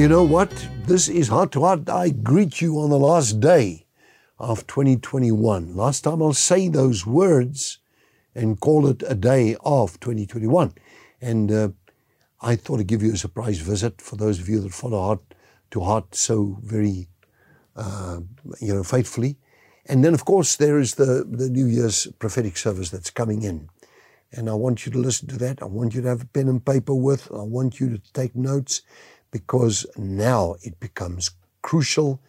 You know what? This is Heart to Heart. I greet you on the last day of 2021. Last time I'll say those words and call it a day of 2021. And I thought I'd give you a surprise visit for those of you that follow Heart to Heart so very, faithfully. And then, of course, there is the New Year's prophetic service that's coming in. And I want you to listen to that. I want you to have a pen and paper with. I want you to take notes, because now it becomes crucial,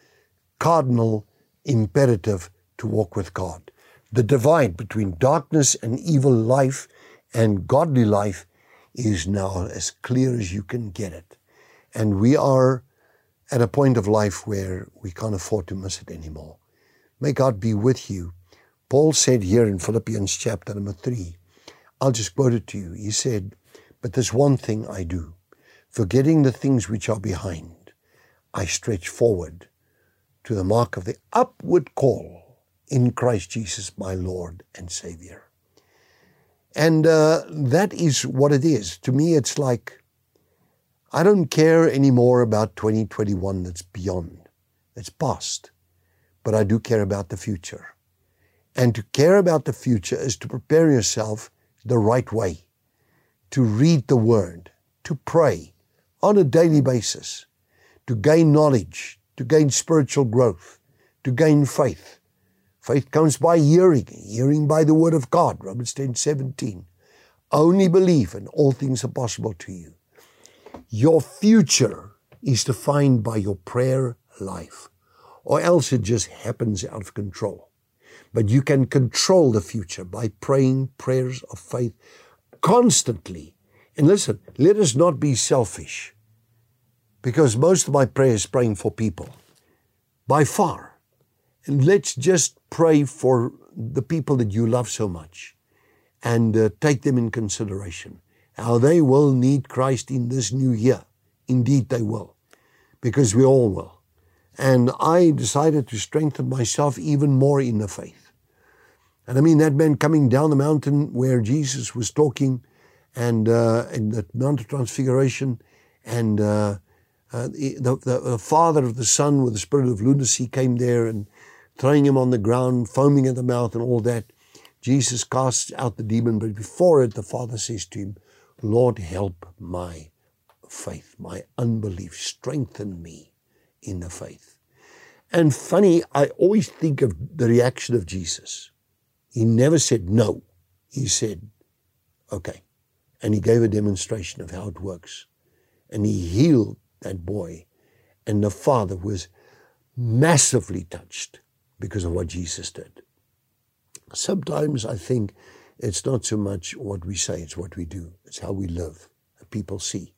cardinal, imperative to walk with God. The divide between darkness and evil life and godly life is now as clear as you can get it. And we are at a point of life where we can't afford to miss it anymore. May God be with you. Paul said here in Philippians chapter number 3, I'll just quote it to you. He said, "But this one thing I do, forgetting the things which are behind, I stretch forward to the mark of the upward call in Christ Jesus, my Lord and Savior." And that is what it is. To me, it's like, I don't care anymore about 2021 that's beyond, that's past, but I do care about the future. And to care about the future is to prepare yourself the right way, to read the Word, to pray on a daily basis, to gain knowledge, to gain spiritual growth, to gain faith. Faith comes by hearing, hearing by the Word of God, Romans 10:17. Only believe and all things are possible to you. Your future is defined by your prayer life, or else it just happens out of control. But you can control the future by praying prayers of faith constantly. And listen, let us not be selfish, because most of my prayer is praying for people, by far. And let's just pray for the people that you love so much and take them in consideration. How they will need Christ in this new year. Indeed they will, because we all will. And I decided to strengthen myself even more in the faith. And I mean, that man coming down the mountain where Jesus was talking, and in the Mount of Transfiguration, and the father of the son with the spirit of lunacy came there and throwing him on the ground, foaming at the mouth and all that. Jesus casts out the demon, but before it, the father says to him, "Lord, help my faith, my unbelief, strengthen me in the faith." And funny, I always think of the reaction of Jesus. He never said no. He said, okay. And he gave a demonstration of how it works. And he healed that boy. And the father was massively touched because of what Jesus did. Sometimes I think it's not so much what we say, it's what we do. It's how we live. People see,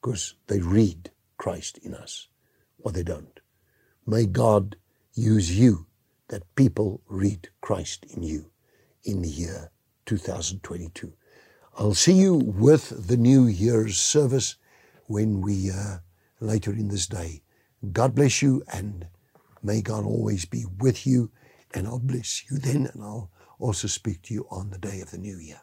because they read Christ in us. Or they don't. May God use you that people read Christ in you in the year 2022. I'll see you with the New Year's service when we, later in this day. God bless you, and may God always be with you, and I'll bless you then, and I'll also speak to you on the day of the New Year.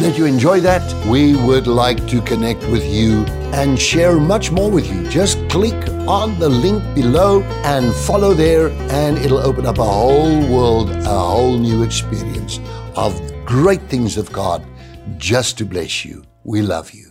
Did you enjoy that? We would like to connect with you and share much more with you. Just click on the link below and follow there, and it'll open up a whole world, a whole new experience of great things of God just to bless you. We love you.